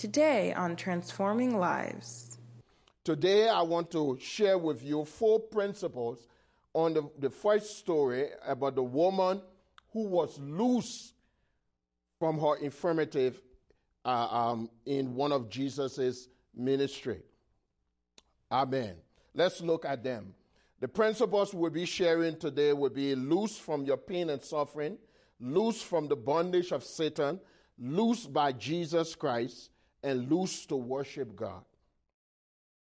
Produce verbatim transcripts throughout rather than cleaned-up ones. Today on Transforming Lives. Today I want to share with you four principles on the, the first story about the woman who was loose from her infirmity uh, um, in one of Jesus' ministry. Amen. Let's look at them. The principles we'll be sharing today will be loose from your pain and suffering, loose from the bondage of Satan, loose by Jesus Christ, and loose to worship God.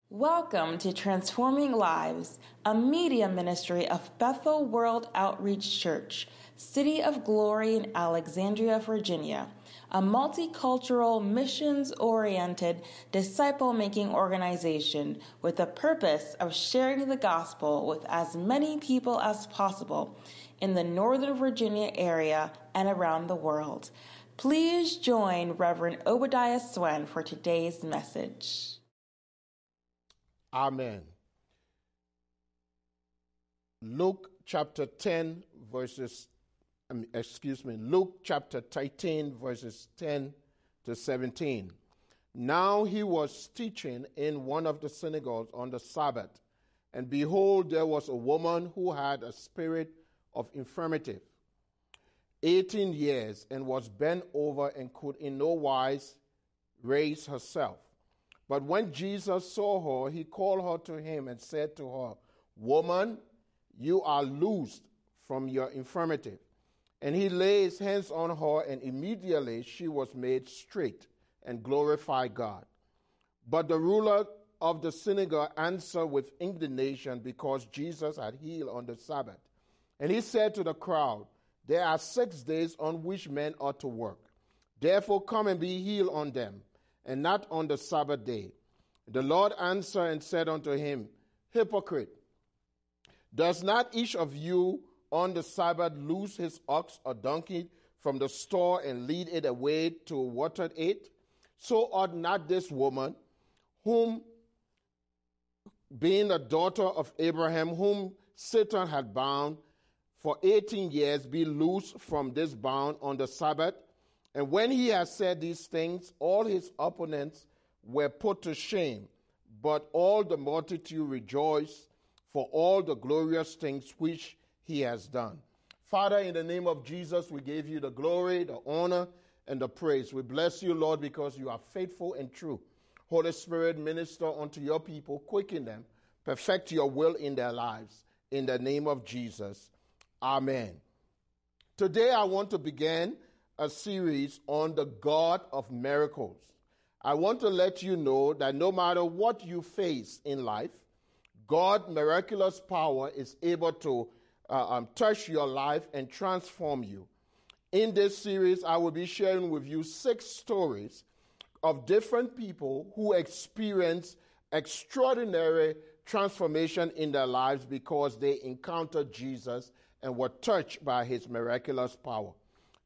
Welcome to Transforming Lives, a media ministry of Bethel World Outreach Church, City of Glory in Alexandria, Virginia, a multicultural, missions-oriented, disciple-making organization with the purpose of sharing the gospel with as many people as possible in the Northern Virginia area and around the world. Please join Reverend Obadiah Swan for today's message. Amen. Luke chapter ten verses, um, excuse me, Luke chapter thirteen verses ten to seventeen. Now he was teaching in one of the synagogues on the Sabbath, and behold, there was a woman who had a spirit of infirmity, eighteen years, and was bent over and could in no wise raise herself. But when Jesus saw her, he called her to him and said to her, "Woman, you are loosed from your infirmity." And he laid his hands on her, and immediately she was made straight and glorified God. But the ruler of the synagogue answered with indignation because Jesus had healed on the Sabbath. And he said to the crowd, "There are six days on which men ought to work. Therefore come and be healed on them, and not on the Sabbath day." The Lord answered and said unto him, "Hypocrite, does not each of you on the Sabbath loose his ox or donkey from the stall and lead it away to water it? So ought not this woman, whom being a daughter of Abraham, whom Satan had bound for eighteen years, be loose from this bound on the Sabbath?" And when he had said these things, all his opponents were put to shame, but all the multitude rejoiced for all the glorious things which he has done. Father, in the name of Jesus, we give you the glory, the honor, and the praise. We bless you, Lord, because you are faithful and true. Holy Spirit, minister unto your people, quicken them, perfect your will in their lives. In the name of Jesus, amen. Today I want to begin a series on the God of miracles. I want to let you know that no matter what you face in life, God's miraculous power is able to uh, um, touch your life and transform you. In this series, I will be sharing with you six stories of different people who experience extraordinary transformation in their lives because they encountered Jesus and were touched by his miraculous power.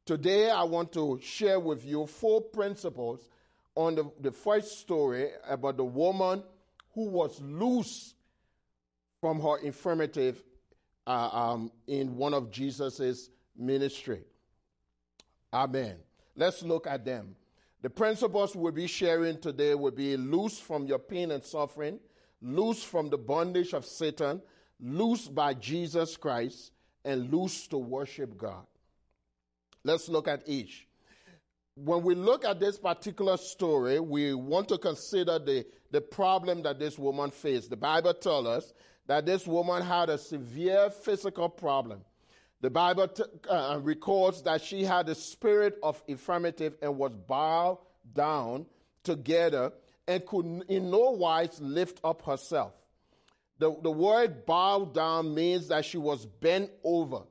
Today, I want to share with you four principles on the, the first story about the woman who was loose from her infirmity uh, um, in one of Jesus' ministry. Amen. Let's look at them. The principles we'll be sharing today will be loose from your pain and suffering, loose from the bondage of Satan, loose by Jesus Christ, and loose to worship God. Let's look at each. When we look at this particular story, we want to consider the, the problem that this woman faced. The Bible tells us that this woman had a severe physical problem. The Bible t- uh, records that she had a spirit of infirmity and was bowed down together and could in no wise lift up herself. The, the word bowed down means that she was bent over.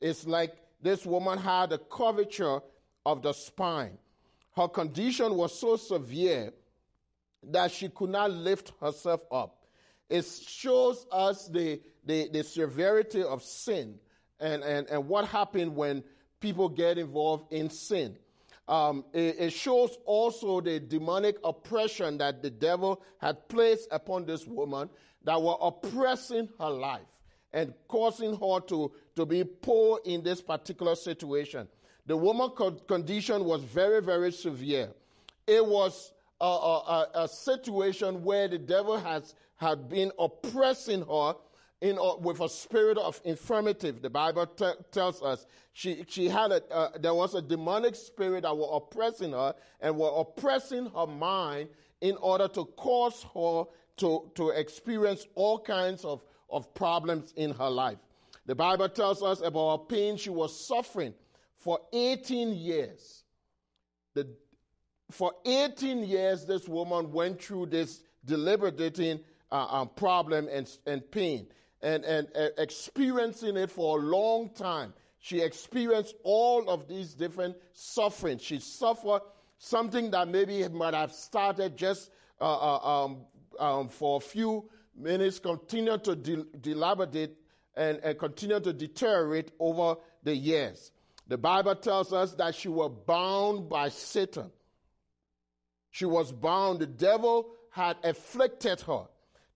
It's like this woman had a curvature of the spine. Her condition was so severe that she could not lift herself up. It shows us the, the, the severity of sin and, and, and what happened when people get involved in sin. Um, it, it shows also the demonic oppression that the devil had placed upon this woman that were oppressing her life and causing her to, to be poor in this particular situation. The woman's condition was very, very severe. It was a, a, a situation where the devil has had been oppressing her in uh, with a spirit of infirmity. The Bible t- tells us she she had a uh, there was a demonic spirit that were oppressing her and were oppressing her mind in order to cause her to to experience all kinds of of problems in her life. The Bible tells us about her pain she was suffering for eighteen years. The for eighteen years this woman went through this deliberating uh, um, problem and and pain. And, and uh, experiencing it for a long time. She experienced all of these different sufferings. She suffered something that maybe might have started just uh, uh, um, um, for a few minutes, continued to de- dilapidate and, and continued to deteriorate over the years. The Bible tells us that she was bound by Satan. She was bound. The devil had afflicted her.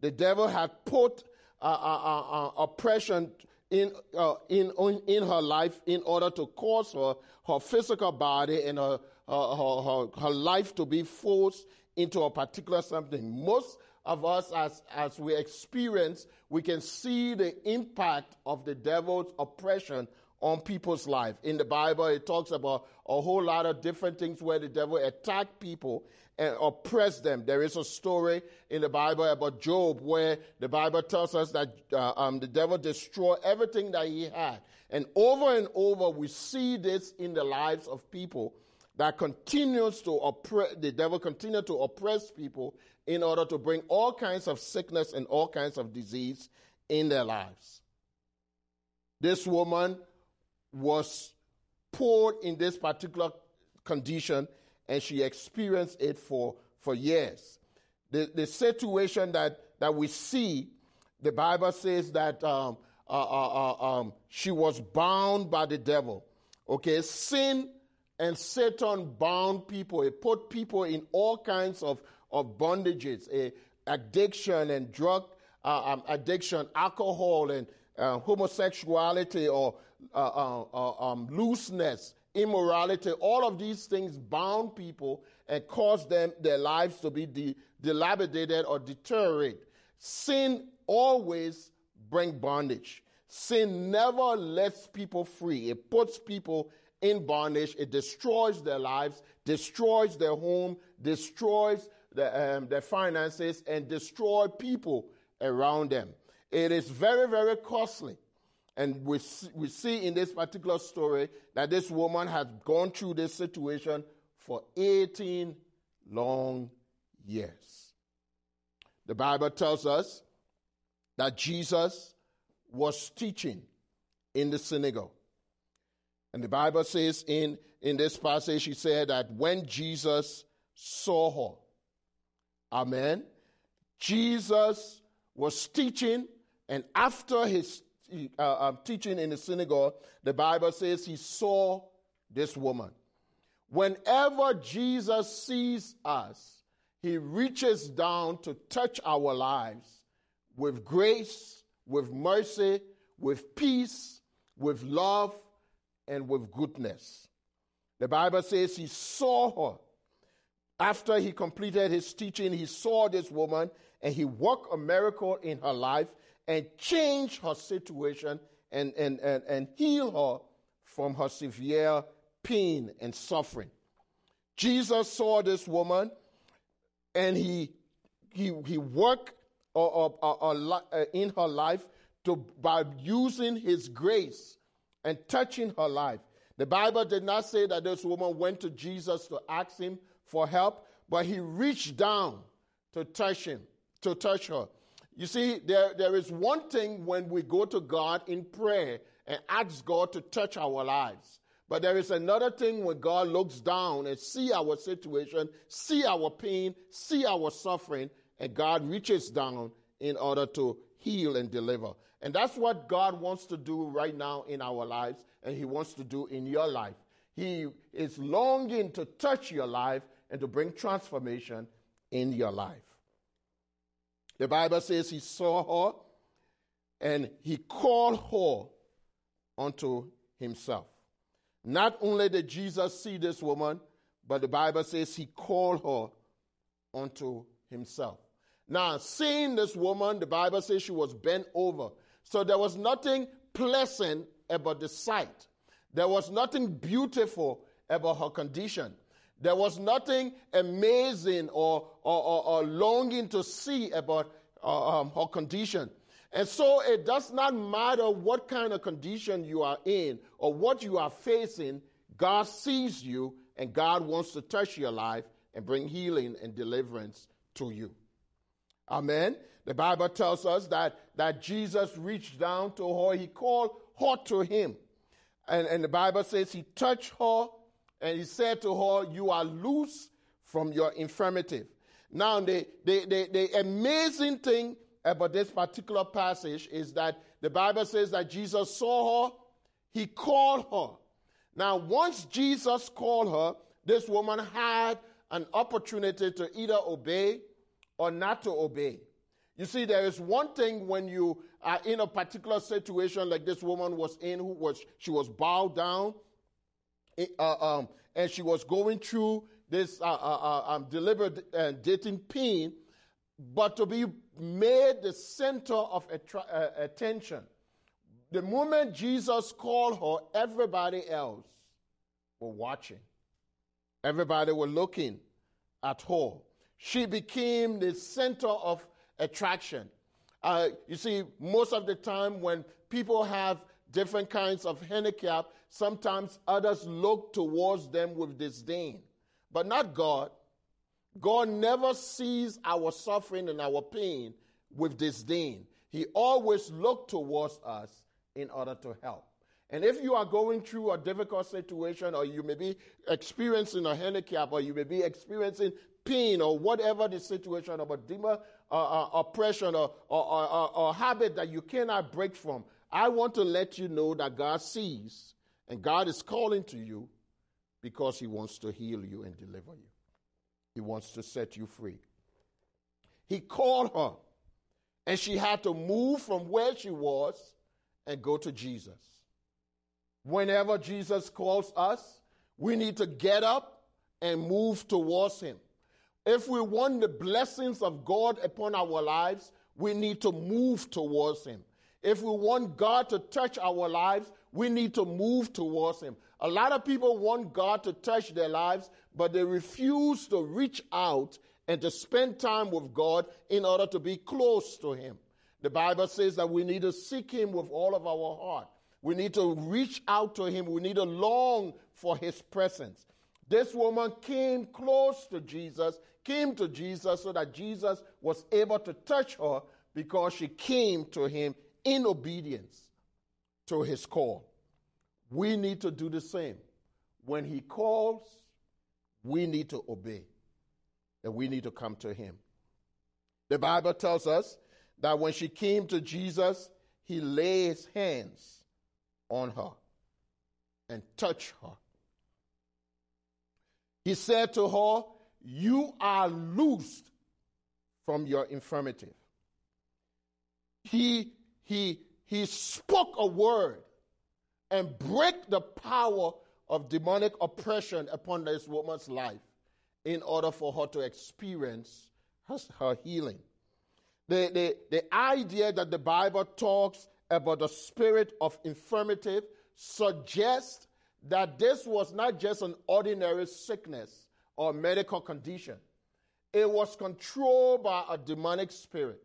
The devil had put Uh, uh, uh, uh, oppression in, uh, in in in her life in order to cause her her physical body and her her, her, her her life to be forced into a particular something. Most of us, as as we experience, we can see the impact of the devil's oppression on people's life. In the Bible, it talks about a whole lot of different things where the devil attacked people and oppressed them. There is a story in the Bible about Job where the Bible tells us that uh, um, the devil destroyed everything that he had. And over and over, we see this in the lives of people that continues to oppress, the devil continues to oppress people in order to bring all kinds of sickness and all kinds of disease in their lives. This woman was poured in this particular condition, and she experienced it for, for years. The, the situation that, that we see, the Bible says that um, uh, uh, uh, um, she was bound by the devil. Okay, sin and Satan bound people. It put people in all kinds of, of bondages, uh, addiction and drug uh, um, addiction, alcohol and uh, homosexuality or Uh, uh, um, looseness, immorality, all of these things bound people and caused them their lives to be de- dilapidated or deteriorate. Sin always brings bondage. Sin never lets people free. It puts people in bondage. It destroys their lives, destroys their home, destroys the, um, their finances, and destroys people around them. It is very, very costly. And we see, we see in this particular story that this woman had gone through this situation for eighteen long years. The Bible tells us that Jesus was teaching in the synagogue. And the Bible says in, in this passage, he said that when Jesus saw her, amen, Jesus was teaching, and after his Uh, um, teaching in the synagogue, the Bible says he saw this woman. Whenever Jesus sees us, he reaches down to touch our lives with grace, with mercy, with peace, with love, and with goodness. The Bible says he saw her. After he completed his teaching, he saw this woman and he worked a miracle in her life and change her situation and, and, and, and heal her from her severe pain and suffering. Jesus saw this woman and he he, he worked or, or, or, or in her life to, by using his grace and touching her life. The Bible did not say that this woman went to Jesus to ask him for help, but he reached down to touch him, to touch her. You see, there, there is one thing when we go to God in prayer and ask God to touch our lives. But there is another thing when God looks down and see our situation, see our pain, see our suffering, and God reaches down in order to heal and deliver. And that's what God wants to do right now in our lives, and he wants to do in your life. He is longing to touch your life and to bring transformation in your life. The Bible says he saw her and he called her unto himself. Not only did Jesus see this woman, but the Bible says he called her unto himself. Now, seeing this woman, the Bible says she was bent over. So there was nothing pleasant about the sight. There was nothing beautiful about her condition. There was nothing amazing or, or, or, or longing to see about uh, um, her condition. And so it does not matter what kind of condition you are in or what you are facing, God sees you and God wants to touch your life and bring healing and deliverance to you. Amen. The Bible tells us that, that Jesus reached down to her. He called her to him. And, and the Bible says he touched her and he said to her, "You are loose from your infirmity." Now, the, the, the, the amazing thing about this particular passage is that the Bible says that Jesus saw her, he called her. Now, once Jesus called her, this woman had an opportunity to either obey or not to obey. You see, there is one thing when you are in a particular situation like this woman was in, who was she was bowed down, uh, um, and she was going through this uh, uh, um, deliberate uh, dating pain, but to be made the center of attra- uh, attention. The moment Jesus called her, everybody else were watching. Everybody were looking at her. She became the center of attraction. Uh, you see, most of the time when people have different kinds of handicap, sometimes others look towards them with disdain. But not God. God never sees our suffering and our pain with disdain. He always looks towards us in order to help. And if you are going through a difficult situation, or you may be experiencing a handicap, or you may be experiencing pain, or whatever the situation, about demon uh, uh, oppression or, or, or, or, or habit that you cannot break from, I want to let you know that God sees and God is calling to you because he wants to heal you and deliver you. He wants to set you free. He called her, and she had to move from where she was and go to Jesus. Whenever Jesus calls us, we need to get up and move towards him. If we want the blessings of God upon our lives, we need to move towards him. If we want God to touch our lives, we need to move towards him. A lot of people want God to touch their lives, but they refuse to reach out and to spend time with God in order to be close to him. The Bible says that we need to seek him with all of our heart. We need to reach out to him. We need to long for his presence. This woman came close to Jesus, came to Jesus so that Jesus was able to touch her because she came to him in obedience to his call. We need to do the same. When he calls, we need to obey, and we need to come to him. The Bible tells us that when she came to Jesus, he laid hands on her and touched her. He said to her, "You are loosed from your infirmity." He, he, he spoke a word and broke the power of demonic oppression upon this woman's life in order for her to experience her, her healing. The, the, the idea that the Bible talks about the spirit of infirmity suggests that this was not just an ordinary sickness or medical condition. It was controlled by a demonic spirit.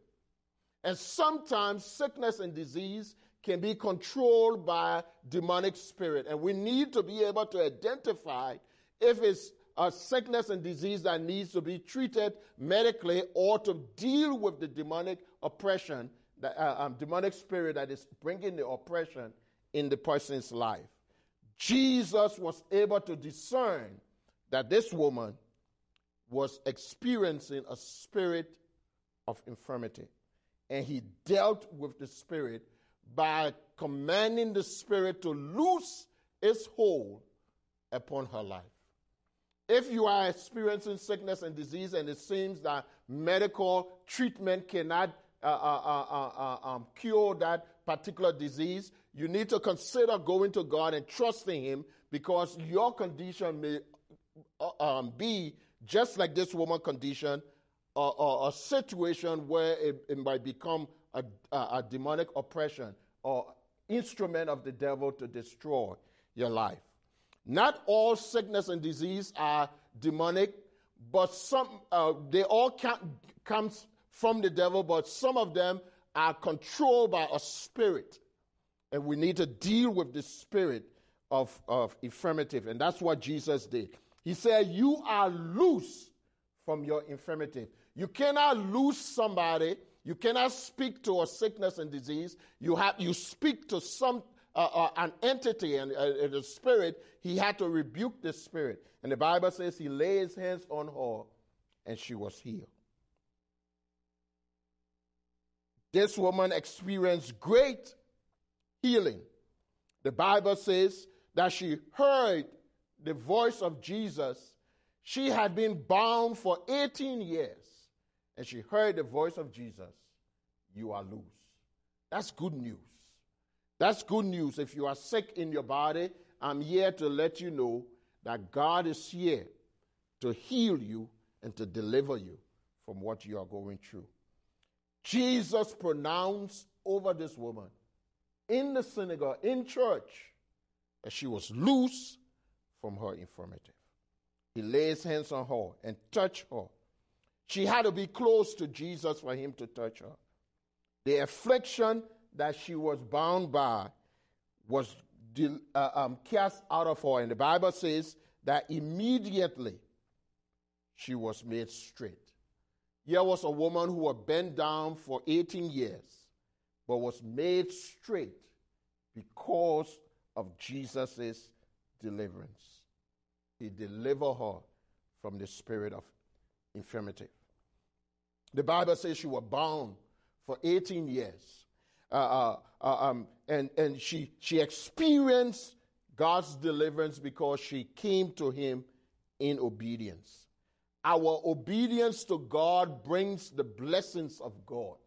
And sometimes sickness and disease can be controlled by demonic spirit. And we need to be able to identify if it's a sickness and disease that needs to be treated medically or to deal with the demonic oppression, the uh, um, demonic spirit that is bringing the oppression in the person's life. Jesus was able to discern that this woman was experiencing a spirit of infirmity. And he dealt with the spirit by commanding the spirit to loose its hold upon her life. If you are experiencing sickness and disease and it seems that medical treatment cannot uh, uh, uh, uh, um, cure that particular disease, you need to consider going to God and trusting him, because your condition may uh, um, be just like this woman's condition, or, or a situation where it, it might become a, a, a demonic oppression or instrument of the devil to destroy your life. Not all sickness and disease are demonic, but some uh, they all can, comes from the devil, but some of them are controlled by a spirit. And we need to deal with the spirit of, of infirmity. And that's what Jesus did. He said, you are loose from your infirmity. You cannot loose somebody. You cannot speak to a sickness and disease. You have you speak to some uh, uh, an entity and uh, the spirit. He had to rebuke the spirit. And the Bible says he laid his hands on her and she was healed. This woman experienced great healing. The Bible says that she heard the voice of Jesus. She had been bound for eighteen years, and she heard the voice of Jesus, you are loose. That's good news. That's good news. If you are sick in your body, I'm here to let you know that God is here to heal you and to deliver you from what you are going through. Jesus pronounced over this woman in the synagogue, in church, that she was loose from her infirmity. He lays hands on her and touched her. She had to be close to Jesus for him to touch her. The affliction that she was bound by was uh, um, cast out of her. And the Bible says that immediately she was made straight. Here was a woman who was bent down for eighteen years, but was made straight because of Jesus' deliverance. He delivered her from the spirit of infirmity. The Bible says she was bound for eighteen years. Uh, uh, um, and and she, she experienced God's deliverance because she came to him in obedience. Our obedience to God brings the blessings of God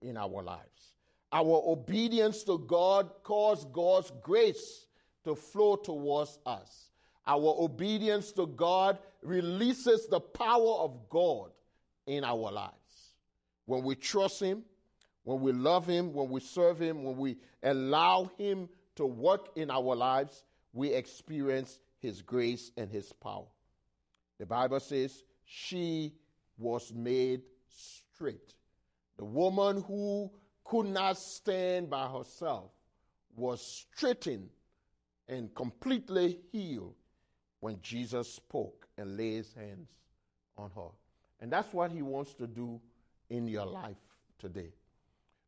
in our lives. Our obedience to God causes God's grace to flow towards us. Our obedience to God releases the power of God in our lives. When we trust him, when we love him, when we serve him, when we allow him to work in our lives, we experience his grace and his power. The Bible says she was made straight. The woman who could not stand by herself was straightened and completely healed when Jesus spoke and laid his hands on her. And that's what he wants to do in your life today.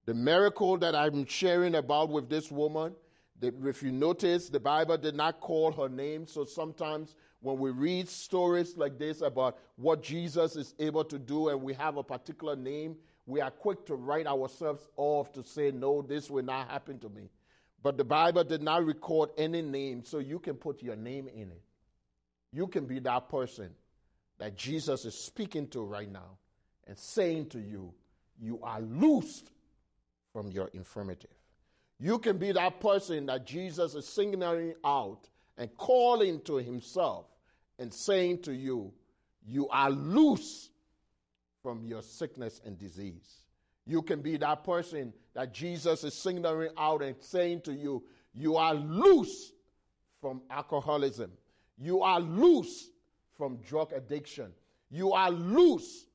The miracle that I'm sharing about with this woman, if you notice, the Bible did not call her name. So sometimes when we read stories like this about what Jesus is able to do and we have a particular name, we are quick to write ourselves off to say, no, this will not happen to me. But the Bible did not record any name, so you can put your name in it. You can be that person that Jesus is speaking to right now and saying to you, you are loosed from your infirmity. You can be that person that Jesus is signaling out and calling to himself and saying to you, you are loose from your sickness and disease. You can be that person that Jesus is signaling out and saying to you, you are loose from alcoholism. You are loose from drug addiction. You are loose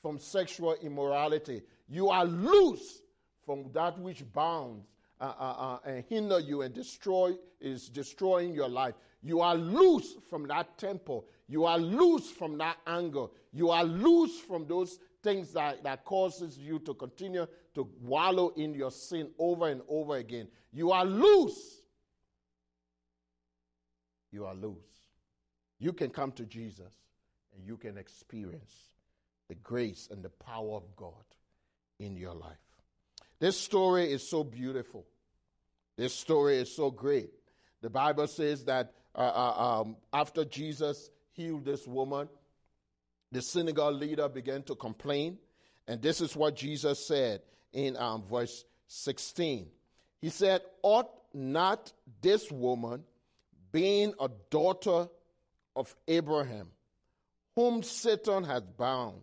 from sexual immorality. You are loose from that which bounds uh, uh, uh, and hinder you and destroy is destroying your life. You are loose from that temper. You are loose from that anger. You are loose from those things that, that causes you to continue to wallow in your sin over and over again. You are loose. You are loose. You can come to Jesus and you can experience the grace and the power of God in your life. This story is so beautiful. This story is so great. The Bible says that uh, uh, um, after Jesus healed this woman, the synagogue leader began to complain. And this is what Jesus said in um, verse sixteen. He said, ought not this woman, being a daughter of Abraham, whom Satan hath bound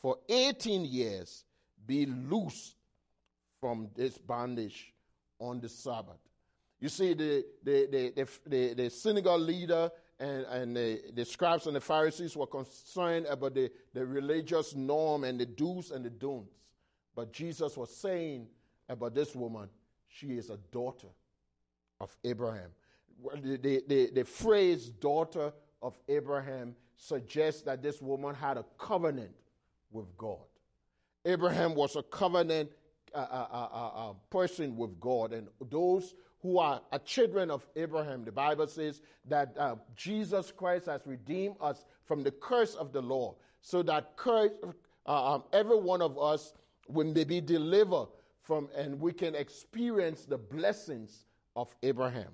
for eighteen years be loose from this bondage on the Sabbath. You see, the the the, the, the, the synagogue leader and, and the, the scribes and the Pharisees were concerned about the, the religious norm and the do's and the don'ts. But Jesus was saying about this woman, she is a daughter of Abraham. The, the, the, the phrase daughter of Abraham suggests that this woman had a covenant with God. Abraham was a covenant uh, uh, uh, uh, person with God, and those who are, are children of Abraham, the Bible says that uh, Jesus Christ has redeemed us from the curse of the law, so that curse, uh, um, every one of us will be delivered from, and we can experience the blessings of Abraham.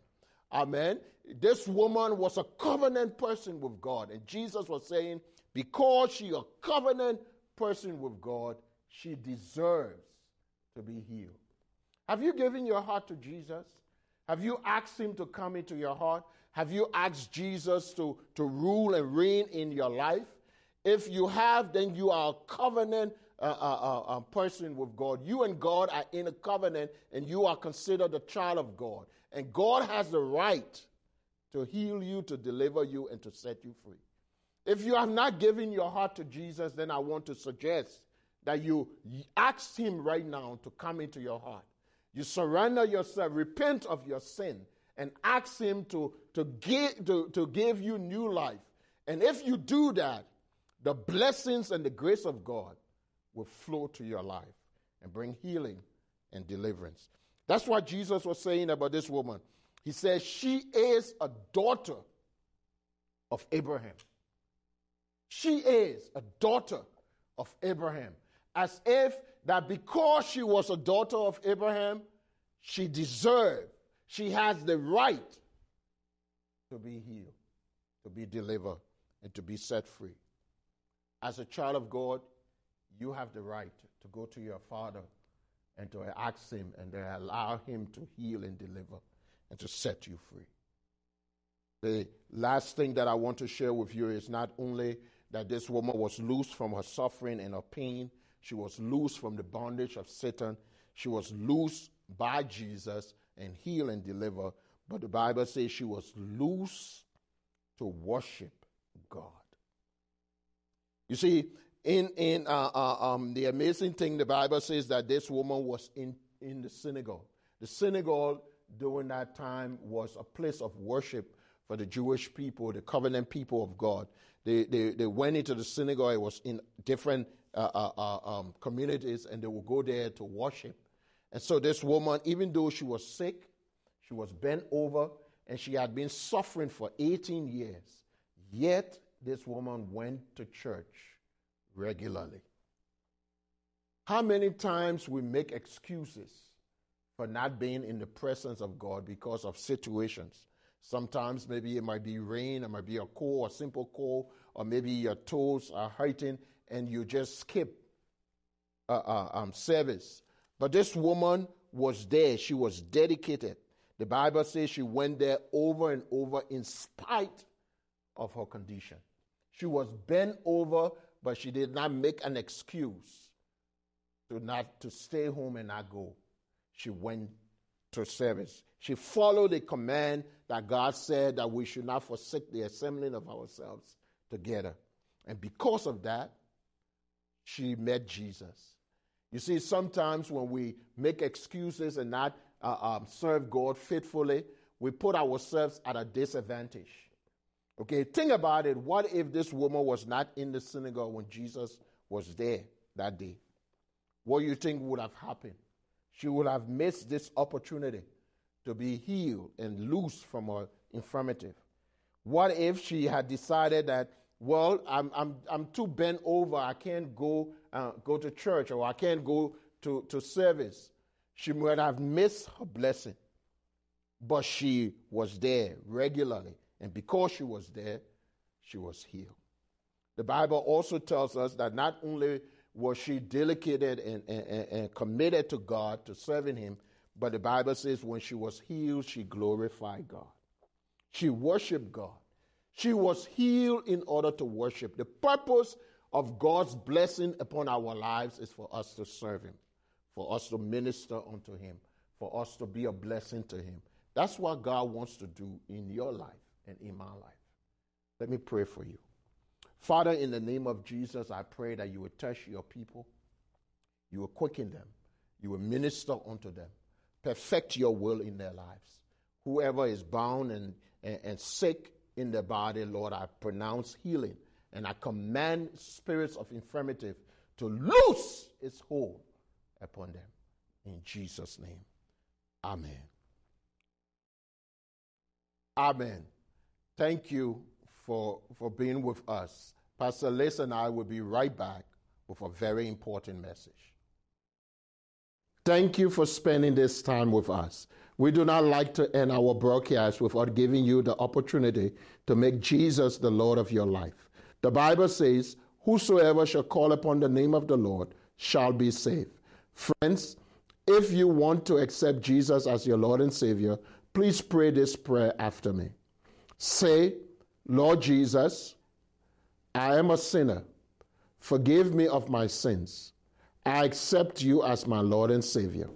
Amen. This woman was a covenant person with God. And Jesus was saying, because she a covenant person with God, she deserves to be healed. Have you given your heart to Jesus? Have you asked him to come into your heart? Have you asked Jesus to, to rule and reign in your life? If you have, then you are a covenant uh, uh, uh, person with God. You and God are in a covenant, and you are considered a child of God. And God has the right to heal you, to deliver you, and to set you free. If you have not given your heart to Jesus, then I want to suggest that you ask him right now to come into your heart. You surrender yourself, repent of your sin, and ask him to, to, give, to, to give you new life. And if you do that, the blessings and the grace of God will flow to your life and bring healing and deliverance. That's what Jesus was saying about this woman. He says, she is a daughter of Abraham. She is a daughter of Abraham. As if that because she was a daughter of Abraham, she deserved, she has the right to be healed, to be delivered, and to be set free. As a child of God, you have the right to go to your Father and to ask him and to allow him to heal and deliver and to set you free. The last thing that I want to share with you is not only that this woman was loosed from her suffering and her pain, she was loosed from the bondage of Satan. She was loosed by Jesus and healed and delivered. But the Bible says she was loosed to worship God. You see, in in uh, uh, um, the amazing thing, the Bible says that this woman was in, in the synagogue. The synagogue during that time was a place of worship for the Jewish people, the covenant people of God. They, they, they went into the synagogue. It was in different Uh, uh, uh, um, communities, and they would go there to worship. And so this woman, even though she was sick, she was bent over, and she had been suffering for eighteen years, yet this woman went to church regularly. How many times we make excuses for not being in the presence of God because of situations? Sometimes maybe it might be rain, it might be a cold, a simple cold, or maybe your toes are hurting, and you just skip uh, uh, um, service. But this woman was there. She was dedicated. The Bible says she went there over and over in spite of her condition. She was bent over, but she did not make an excuse to not to stay home and not go. She went to service. She followed the command that God said that we should not forsake the assembling of ourselves together. And because of that, she met Jesus. You see, sometimes when we make excuses and not uh, um, serve God faithfully, we put ourselves at a disadvantage. Okay, think about it. What if this woman was not in the synagogue when Jesus was there that day? What do you think would have happened? She would have missed this opportunity to be healed and loosed from her infirmity. What if she had decided that, well, I'm I'm I'm too bent over. I can't go uh, go to church, or I can't go to, to service. She might have missed her blessing, but she was there regularly, and because she was there, she was healed. The Bible also tells us that not only was she dedicated and, and, and committed to God, to serving him, but the Bible says when she was healed, she glorified God. She worshiped God. She was healed in order to worship. The purpose of God's blessing upon our lives is for us to serve him, for us to minister unto him, for us to be a blessing to him. That's what God wants to do in your life and in my life. Let me pray for you. Father, in the name of Jesus, I pray that you will touch your people. You will quicken them. You will minister unto them. Perfect your will in their lives. Whoever is bound and, and, and sick in their body, Lord, I pronounce healing. And I command spirits of infirmity to loose its hold upon them. In Jesus' name, amen. Amen. Thank you for, for being with us. Pastor Liz and I will be right back with a very important message. Thank you for spending this time with us. We do not like to end our broadcast without giving you the opportunity to make Jesus the Lord of your life. The Bible says, whosoever shall call upon the name of the Lord shall be saved. Friends, if you want to accept Jesus as your Lord and Savior, please pray this prayer after me. Say, Lord Jesus, I am a sinner. Forgive me of my sins. I accept you as my Lord and Savior.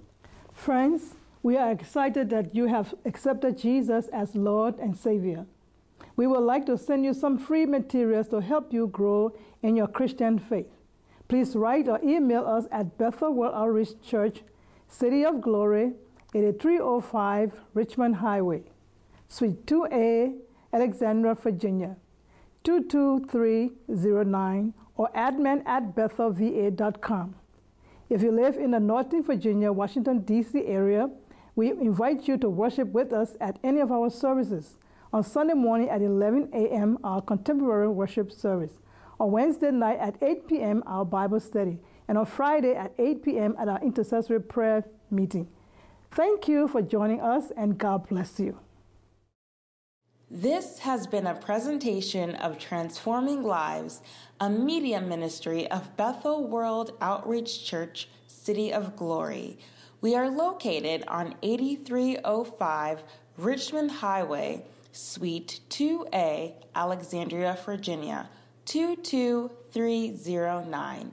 Friends, we are excited that you have accepted Jesus as Lord and Savior. We would like to send you some free materials to help you grow in your Christian faith. Please write or email us at Bethel World Outreach Church, City of Glory, eighty-three oh five Richmond Highway, Suite two A, Alexandria, Virginia, two two three zero nine, or admin at Bethel V A dot com. If you live in the Northern Virginia, Washington, D C area, we invite you to worship with us at any of our services. On Sunday morning at eleven a.m., our contemporary worship service. On Wednesday night at eight p.m., our Bible study. And on Friday at eight p.m., at our intercessory prayer meeting. Thank you for joining us, and God bless you. This has been a presentation of Transforming Lives, a media ministry of Bethel World Outreach Church, City of Glory. We are located on eighty-three oh five Richmond Highway, Suite two A, Alexandria, Virginia, two two three zero nine.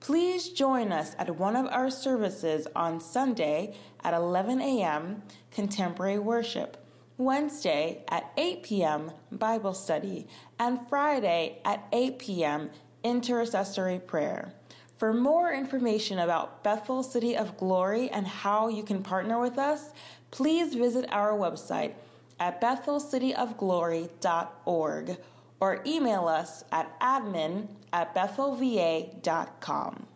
Please join us at one of our services on Sunday at eleven a.m., Contemporary Worship, Wednesday at eight p.m., Bible Study, and Friday at eight p.m., Intercessory Prayer. For more information about Bethel City of Glory and how you can partner with us, please visit our website at Bethel City of Glory dot org or email us at admin at Bethel V A dot com.